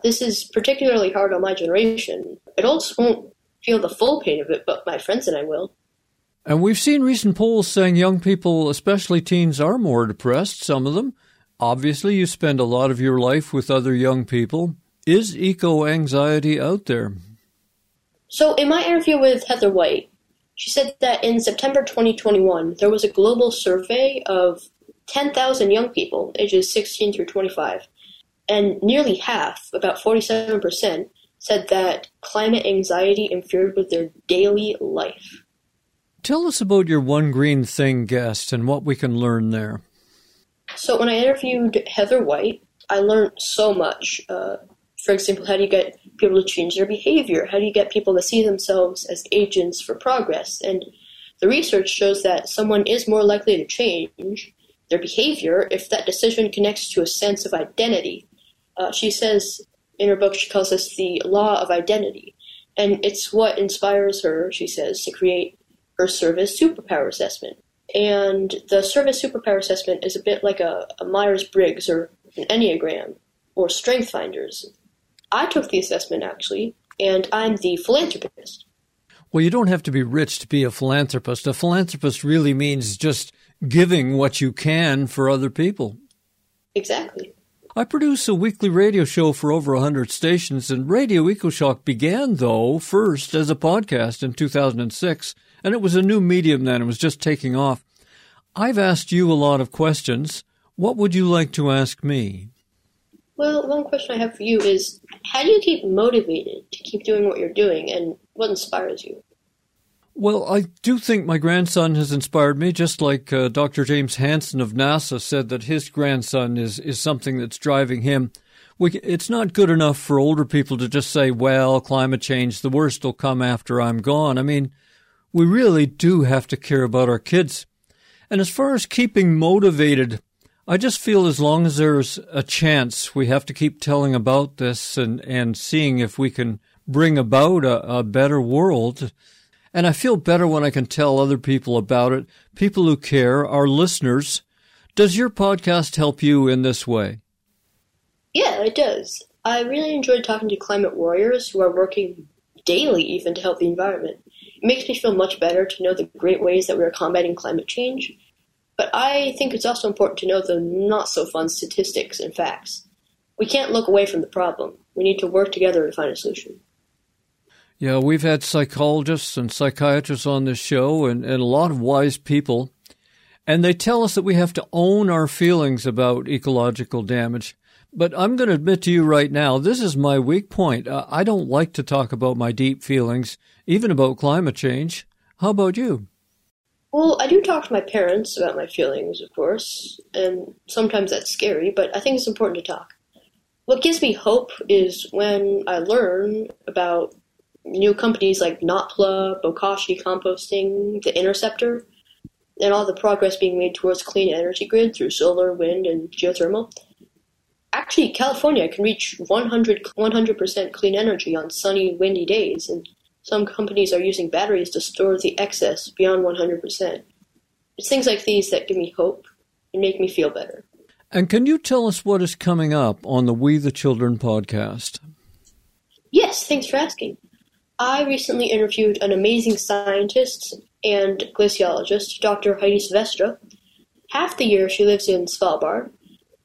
This is particularly hard on my generation. Adults won't feel the full pain of it, but my friends and I will. And we've seen recent polls saying young people, especially teens, are more depressed, some of them. Obviously, you spend a lot of your life with other young people. Is eco-anxiety out there? So in my interview with Heather White, she said that in September twenty twenty-one, there was a global survey of ten thousand young people, ages sixteen through twenty-five, and nearly half, about forty-seven percent, said that climate anxiety interfered with their daily life. Tell us about your One Green Thing guest and what we can learn there. So when I interviewed Heather White, I learned so much. Uh, for example, how do you get people to change their behavior? How do you get people to see themselves as agents for progress? And the research shows that someone is more likely to change their behavior if that decision connects to a sense of identity. Uh, she says in her book, she calls this the law of identity. And it's what inspires her, she says, to create her service superpower assessment. And the service superpower assessment is a bit like a, a Myers-Briggs or an Enneagram or Strength Finders. I took the assessment, actually, and I'm the philanthropist. Well, you don't have to be rich to be a philanthropist. A philanthropist really means just giving what you can for other people. Exactly. I produce a weekly radio show for over one hundred stations, and Radio EcoShock began, though, first as a podcast in two thousand six, and it was a new medium then. It was just taking off. I've asked you a lot of questions. What would you like to ask me? Well, one question I have for you is, how do you keep motivated to keep doing what you're doing, and what inspires you? Well, I do think my grandson has inspired me, just like uh, Doctor James Hansen of NASA said that his grandson is, is something that's driving him. We, it's not good enough for older people to just say, well, climate change, the worst will come after I'm gone. I mean, we really do have to care about our kids. And as far as keeping motivated, I just feel as long as there's a chance, we have to keep telling about this and, and seeing if we can bring about a, a better world. And I feel better when I can tell other people about it, people who care, our listeners. Does your podcast help you in this way? Yeah, it does. I really enjoy talking to climate warriors who are working daily even to help the environment. It makes me feel much better to know the great ways that we are combating climate change. But I think it's also important to know the not-so-fun statistics and facts. We can't look away from the problem. We need to work together to find a solution. Yeah, we've had psychologists and psychiatrists on this show and, and a lot of wise people, and they tell us that we have to own our feelings about ecological damage. But I'm going to admit to you right now, this is my weak point. I don't like to talk about my deep feelings, even about climate change. How about you? Well, I do talk to my parents about my feelings, of course, and sometimes that's scary, but I think it's important to talk. What gives me hope is when I learn about new companies like Notpla, Bokashi Composting, The Interceptor, and all the progress being made towards clean energy grid through solar, wind, and geothermal. Actually, California can reach one hundred percent clean energy on sunny, windy days, and some companies are using batteries to store the excess beyond one hundred percent. It's things like these that give me hope and make me feel better. And can you tell us what is coming up on the We the Children podcast? Yes, thanks for asking. I recently interviewed an amazing scientist and glaciologist, Doctor Heidi Silvestre. Half the year she lives in Svalbard.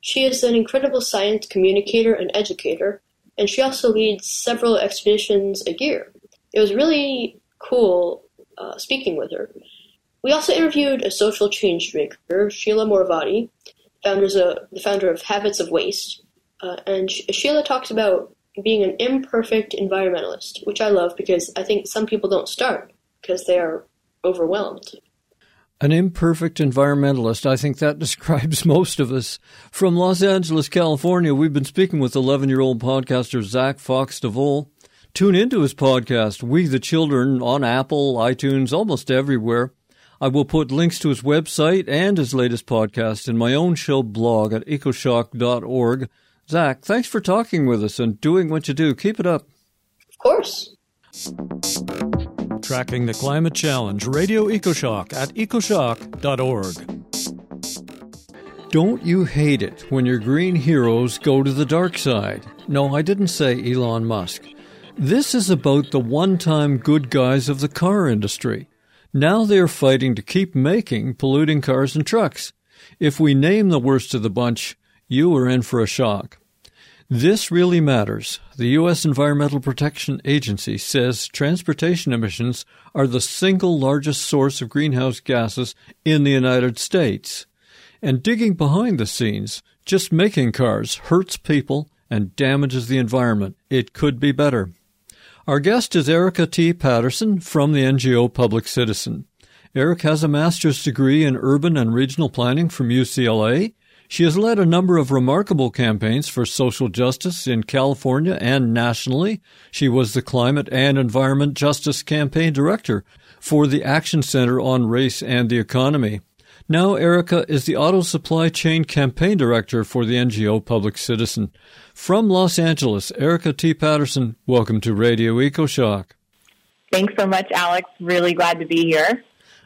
She is an incredible science communicator and educator, and she also leads several expeditions a year. It was really cool uh, speaking with her. We also interviewed a social change maker, Sheila Moravati, founders of, the founder of Habits of Waste. Uh, and Sheila talks about being an imperfect environmentalist, which I love because I think some people don't start because they are overwhelmed. An imperfect environmentalist. I think that describes most of us. From Los Angeles, California, we've been speaking with eleven-year-old podcaster Zach Fox Duvall. Tune into his podcast, We the Children, on Apple, iTunes, almost everywhere. I will put links to his website and his latest podcast in my own show blog at ecoshock dot org. Zach, thanks for talking with us and doing what you do. Keep it up. Of course. Tracking the Climate Challenge, Radio EcoShock at ecoshock dot org. Don't you hate it when your green heroes go to the dark side? No, I didn't say Elon Musk. This is about the one-time good guys of the car industry. Now they're fighting to keep making polluting cars and trucks. If we name the worst of the bunch, you are in for a shock. This really matters. The U S Environmental Protection Agency says transportation emissions are the single largest source of greenhouse gases in the United States. And digging behind the scenes, just making cars hurts people and damages the environment. It could be better. Our guest is Erica T. Patterson from the N G O Public Citizen. Erica has a master's degree in urban and regional planning from U C L A. She has led a number of remarkable campaigns for social justice in California and nationally. She was the Climate and Environment Justice Campaign Director for the Action Center on Race and the Economy. Now Erica is the Auto Supply Chain Campaign Director for the N G O Public Citizen. From Los Angeles, Erica T. Patterson, welcome to Radio EcoShock. Thanks so much, Alex. Really glad to be here.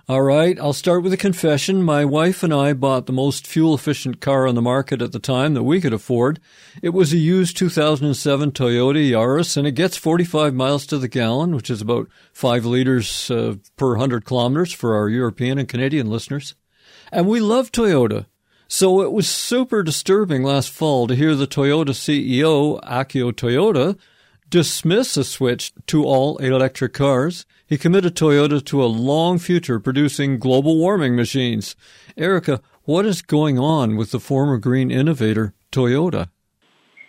All right, I'll start with a confession. My wife and I bought the most fuel-efficient car on the market at the time that we could afford. It was a used two thousand seven Toyota Yaris, and it gets forty-five miles to the gallon, which is about five liters uh, per one hundred kilometers for our European and Canadian listeners. And we love Toyota. So it was super disturbing last fall to hear the Toyota C E O, Akio Toyoda, dismiss a switch to all-electric cars. He committed Toyota to a long future producing global warming machines. Erica, what is going on with the former green innovator, Toyota?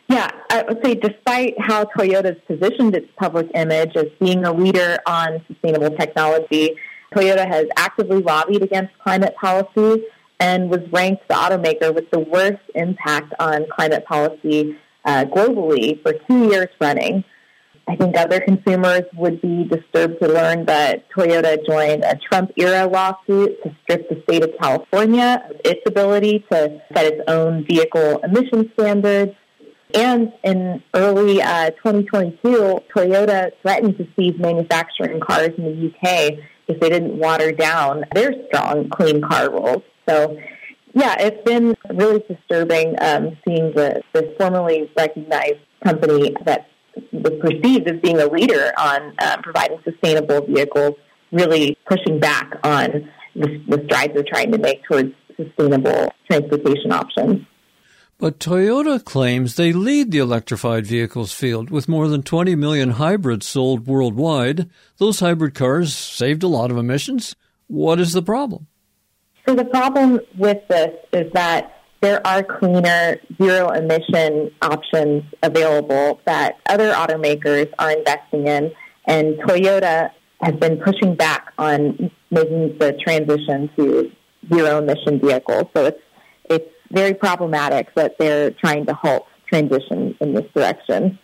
Yeah, I would say despite how Toyota's positioned its public image as being a leader on sustainable technology, Toyota has actively lobbied against climate policy and was ranked the automaker with the worst impact on climate policy Uh, globally for two years running. I think other consumers would be disturbed to learn that Toyota joined a Trump-era lawsuit to strip the state of California of its ability to set its own vehicle emission standards. And in early uh, twenty twenty-two, Toyota threatened to cease manufacturing cars in the U K if they didn't water down their strong clean car rules. So yeah, it's been really disturbing um, seeing the, the formerly recognized company that was perceived as being a leader on uh, providing sustainable vehicles really pushing back on the, the strides they're trying to make towards sustainable transportation options. But Toyota claims they lead the electrified vehicles field with more than twenty million hybrids sold worldwide. Those hybrid cars saved a lot of emissions. What is the problem? So the problem with this is that there are cleaner, zero-emission options available that other automakers are investing in, and Toyota has been pushing back on making the transition to zero-emission vehicles. So it's it's very problematic that they're trying to halt transition in this direction.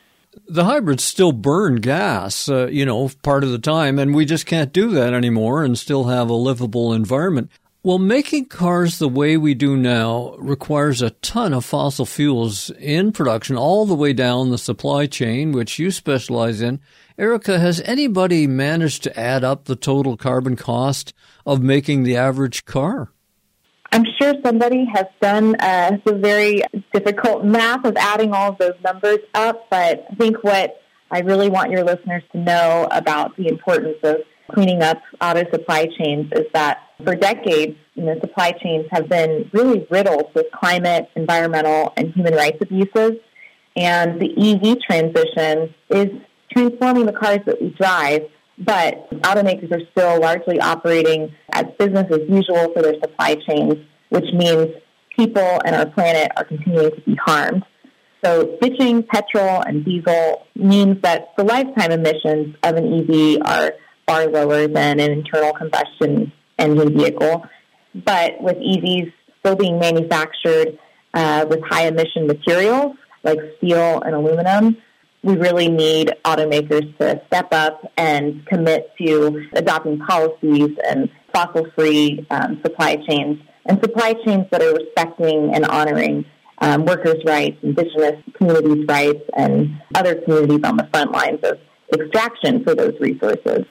The hybrids still burn gas, uh, you know, part of the time, and we just can't do that anymore and still have a livable environment. Well, making cars the way we do now requires a ton of fossil fuels in production all the way down the supply chain, which you specialize in. Erica, has anybody managed to add up the total carbon cost of making the average car? I'm sure somebody has done uh, the very difficult math of adding all of those numbers up, but I think what I really want your listeners to know about the importance of cleaning up auto supply chains is that for decades, you know, supply chains have been really riddled with climate, environmental, and human rights abuses. And the E V transition is transforming the cars that we drive, but automakers are still largely operating as business as usual for their supply chains, which means people and our planet are continuing to be harmed. So ditching petrol and diesel means that the lifetime emissions of an E V are far lower than an internal combustion engine vehicle. But with E Vs still being manufactured uh, with high emission materials like steel and aluminum, we really need automakers to step up and commit to adopting policies and fossil-free um, supply chains, and supply chains that are respecting and honoring um, workers' rights, indigenous communities' rights, and other communities on the front lines of extraction for those resources.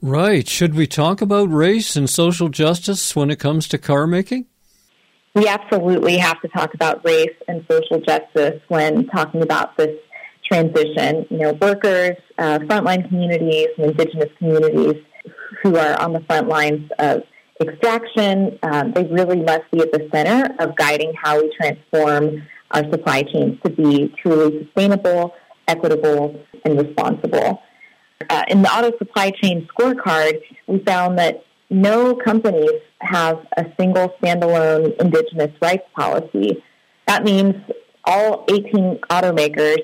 Right. Should we talk about race and social justice when it comes to car making? We absolutely have to talk about race and social justice when talking about this transition. You know, workers, uh, frontline communities, and Indigenous communities who are on the front lines of extraction, um, they really must be at the center of guiding how we transform our supply chains to be truly sustainable, equitable, and responsible. Uh, in the auto supply chain scorecard, we found that no companies have a single standalone Indigenous rights policy. That means all eighteen automakers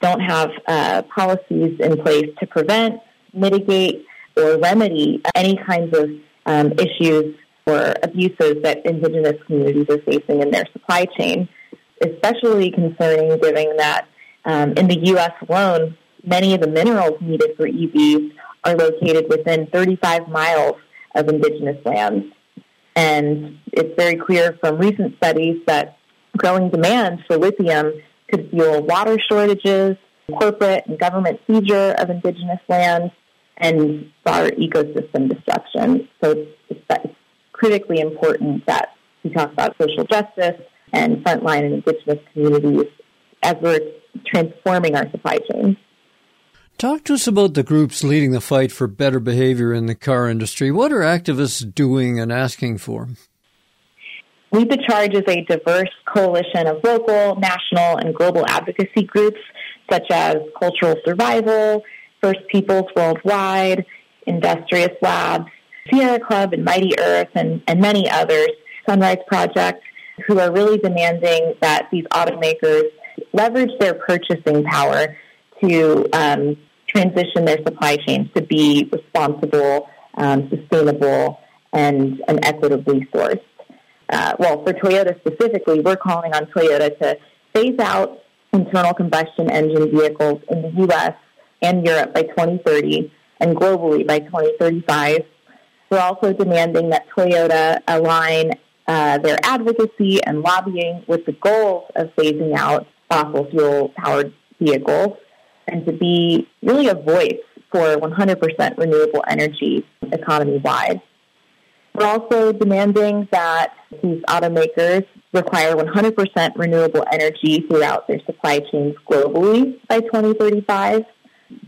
don't have uh, policies in place to prevent, mitigate, or remedy any kinds of um, issues or abuses that Indigenous communities are facing in their supply chain, especially concerning given that um, in the U S alone, many of the minerals needed for E Vs are located within thirty-five miles of Indigenous lands. And it's very clear from recent studies that growing demand for lithium could fuel water shortages, corporate and government seizure of Indigenous lands, and broader ecosystem destruction. So it's, it's critically important that we talk about social justice and frontline and Indigenous communities as we're transforming our supply chain. Talk to us about the groups leading the fight for better behavior in the car industry. What are activists doing and asking for? Lead the Charge is a diverse coalition of local, national, and global advocacy groups such as Cultural Survival, First Peoples Worldwide, Industrious Labs, Sierra Club, and Mighty Earth, and, and many others, Sunrise Project, who are really demanding that these automakers leverage their purchasing power to um, transition their supply chains to be responsible, um, sustainable, and, and equitably sourced. Uh, well, for Toyota specifically, we're calling on Toyota to phase out internal combustion engine vehicles in the U S and Europe by twenty thirty and globally by twenty thirty-five. We're also demanding that Toyota align uh, their advocacy and lobbying with the goals of phasing out fossil fuel-powered vehicles, and to be really a voice for one hundred percent renewable energy economy-wide. We're also demanding that these automakers require one hundred percent renewable energy throughout their supply chains globally by twenty thirty-five.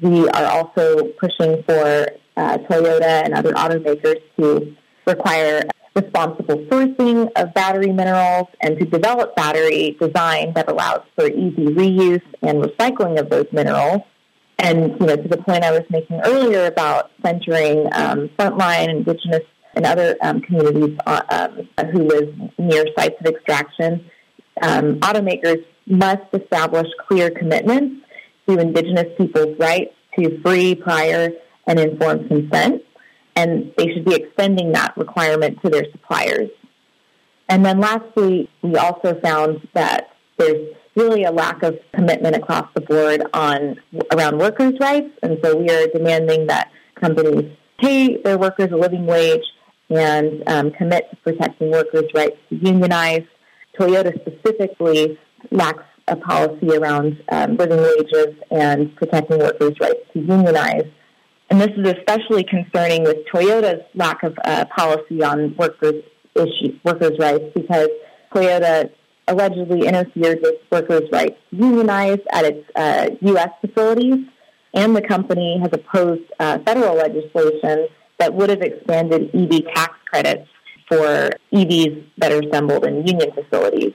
We are also pushing for uh, Toyota and other automakers to require responsible sourcing of battery minerals and to develop battery design that allows for easy reuse and recycling of those minerals. And, you know, to the point I was making earlier about centering um, frontline Indigenous and other um, communities uh, um, who live near sites of extraction, um, automakers must establish clear commitments to Indigenous people's rights to free, prior, and informed consent, and they should be extending that requirement to their suppliers. And then lastly, we also found that there's really a lack of commitment across the board on around workers' rights, and so we are demanding that companies pay their workers a living wage and um, commit to protecting workers' rights to unionize. Toyota specifically lacks a policy around um, living wages and protecting workers' rights to unionize. And this is especially concerning with Toyota's lack of uh, policy on workers' issues, workers' rights, because Toyota allegedly interfered with workers' rights to unionize at its uh, U S facilities, and the company has opposed uh, federal legislation that would have expanded E V tax credits for E Vs that are assembled in union facilities.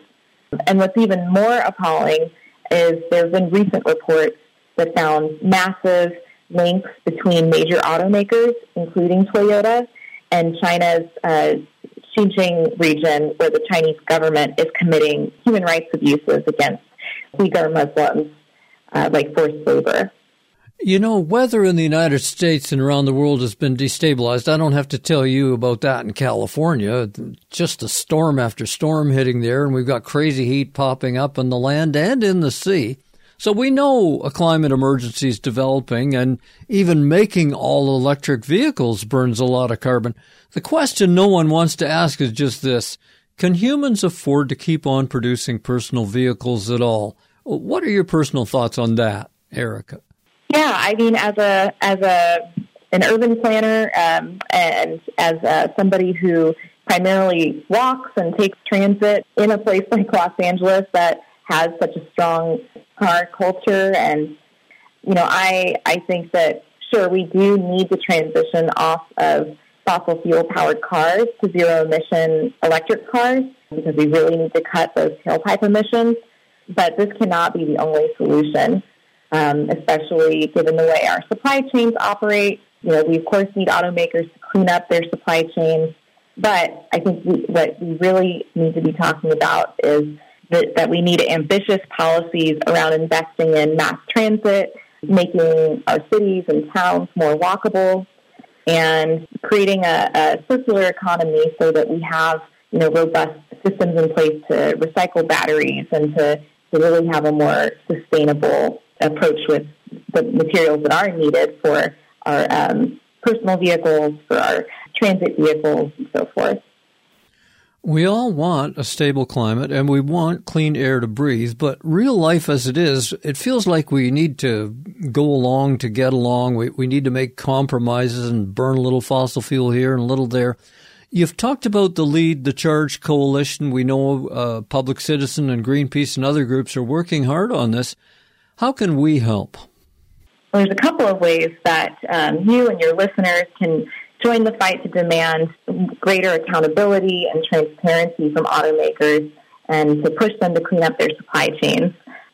And what's even more appalling is there have been recent reports that found massive links between major automakers, including Toyota, and China's uh, Xinjiang region, where the Chinese government is committing human rights abuses against Uyghur Muslims, uh, like forced labor. You know, weather in the United States and around the world has been destabilized. I don't have to tell you about that in California. Just a storm after storm hitting there, and we've got crazy heat popping up on the land and in the sea. So we know a climate emergency is developing, and even making all electric vehicles burns a lot of carbon. The question no one wants to ask is just this: can humans afford to keep on producing personal vehicles at all? What are your personal thoughts on that, Erica? Yeah, I mean, as a as a an urban planner, um, and as uh, somebody who primarily walks and takes transit in a place like Los Angeles that has such a strong car culture. And, you know, I I think that, sure, we do need to transition off of fossil fuel-powered cars to zero-emission electric cars because we really need to cut those tailpipe emissions. But this cannot be the only solution, um, especially given the way our supply chains operate. You know, we, of course, need automakers to clean up their supply chains. But I think we, what we really need to be talking about is that, that we need ambitious policies around investing in mass transit, making our cities and towns more walkable, and creating a, a circular economy so that we have, you know, robust systems in place to recycle batteries and to, to really have a more sustainable approach with the materials that are needed for our um, personal vehicles, for our transit vehicles, and so forth. We all want a stable climate and we want clean air to breathe, but real life as it is, it feels like we need to go along to get along. We, we need to make compromises and burn a little fossil fuel here and a little there. You've talked about the Lead the Charge coalition. We know uh, Public Citizen and Greenpeace and other groups are working hard on this. How can we help? Well, there's a couple of ways that um, you and your listeners can join the fight to demand greater accountability and transparency from automakers and to push them to clean up their supply chains.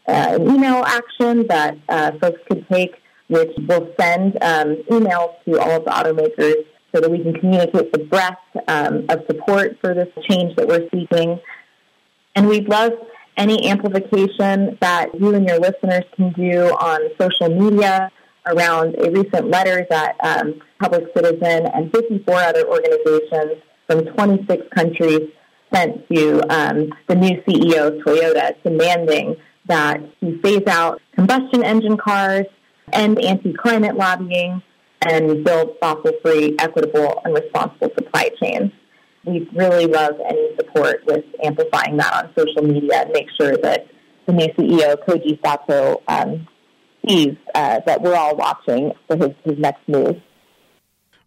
Uh, an email action that uh, folks could take, which will send um, emails to all of the automakers so that we can communicate the breadth um, of support for this change that we're seeking. And we'd love any amplification that you and your listeners can do on social media around a recent letter that um, Public Citizen and fifty-four other organizations from twenty-six countries sent to um, the new C E O of Toyota, demanding that he phase out combustion engine cars, end anti-climate lobbying, and build fossil-free, equitable, and responsible supply chains. We really love any support with amplifying that on social media and make sure that the new C E O, Koji Sato, um, sees uh, that we're all watching for his, his next move.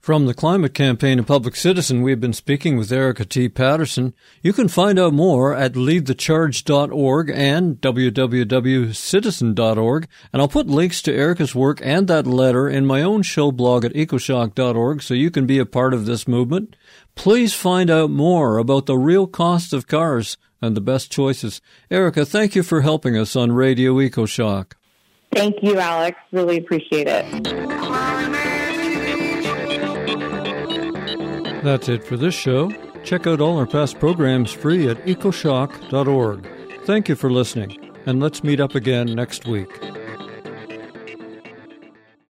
From the Climate Campaign and Public Citizen, we've been speaking with Erica T. Patterson. You can find out more at lead the charge dot org and w w w dot citizen dot org. And I'll put links to Erica's work and that letter in my own show blog at ecoshock dot org so you can be a part of this movement. Please find out more about the real cost of cars and the best choices. Erica, thank you for helping us on Radio EcoShock. Thank you, Alex. Really appreciate it. That's it for this show. Check out all our past programs free at ecoshock dot org. Thank you for listening, and let's meet up again next week.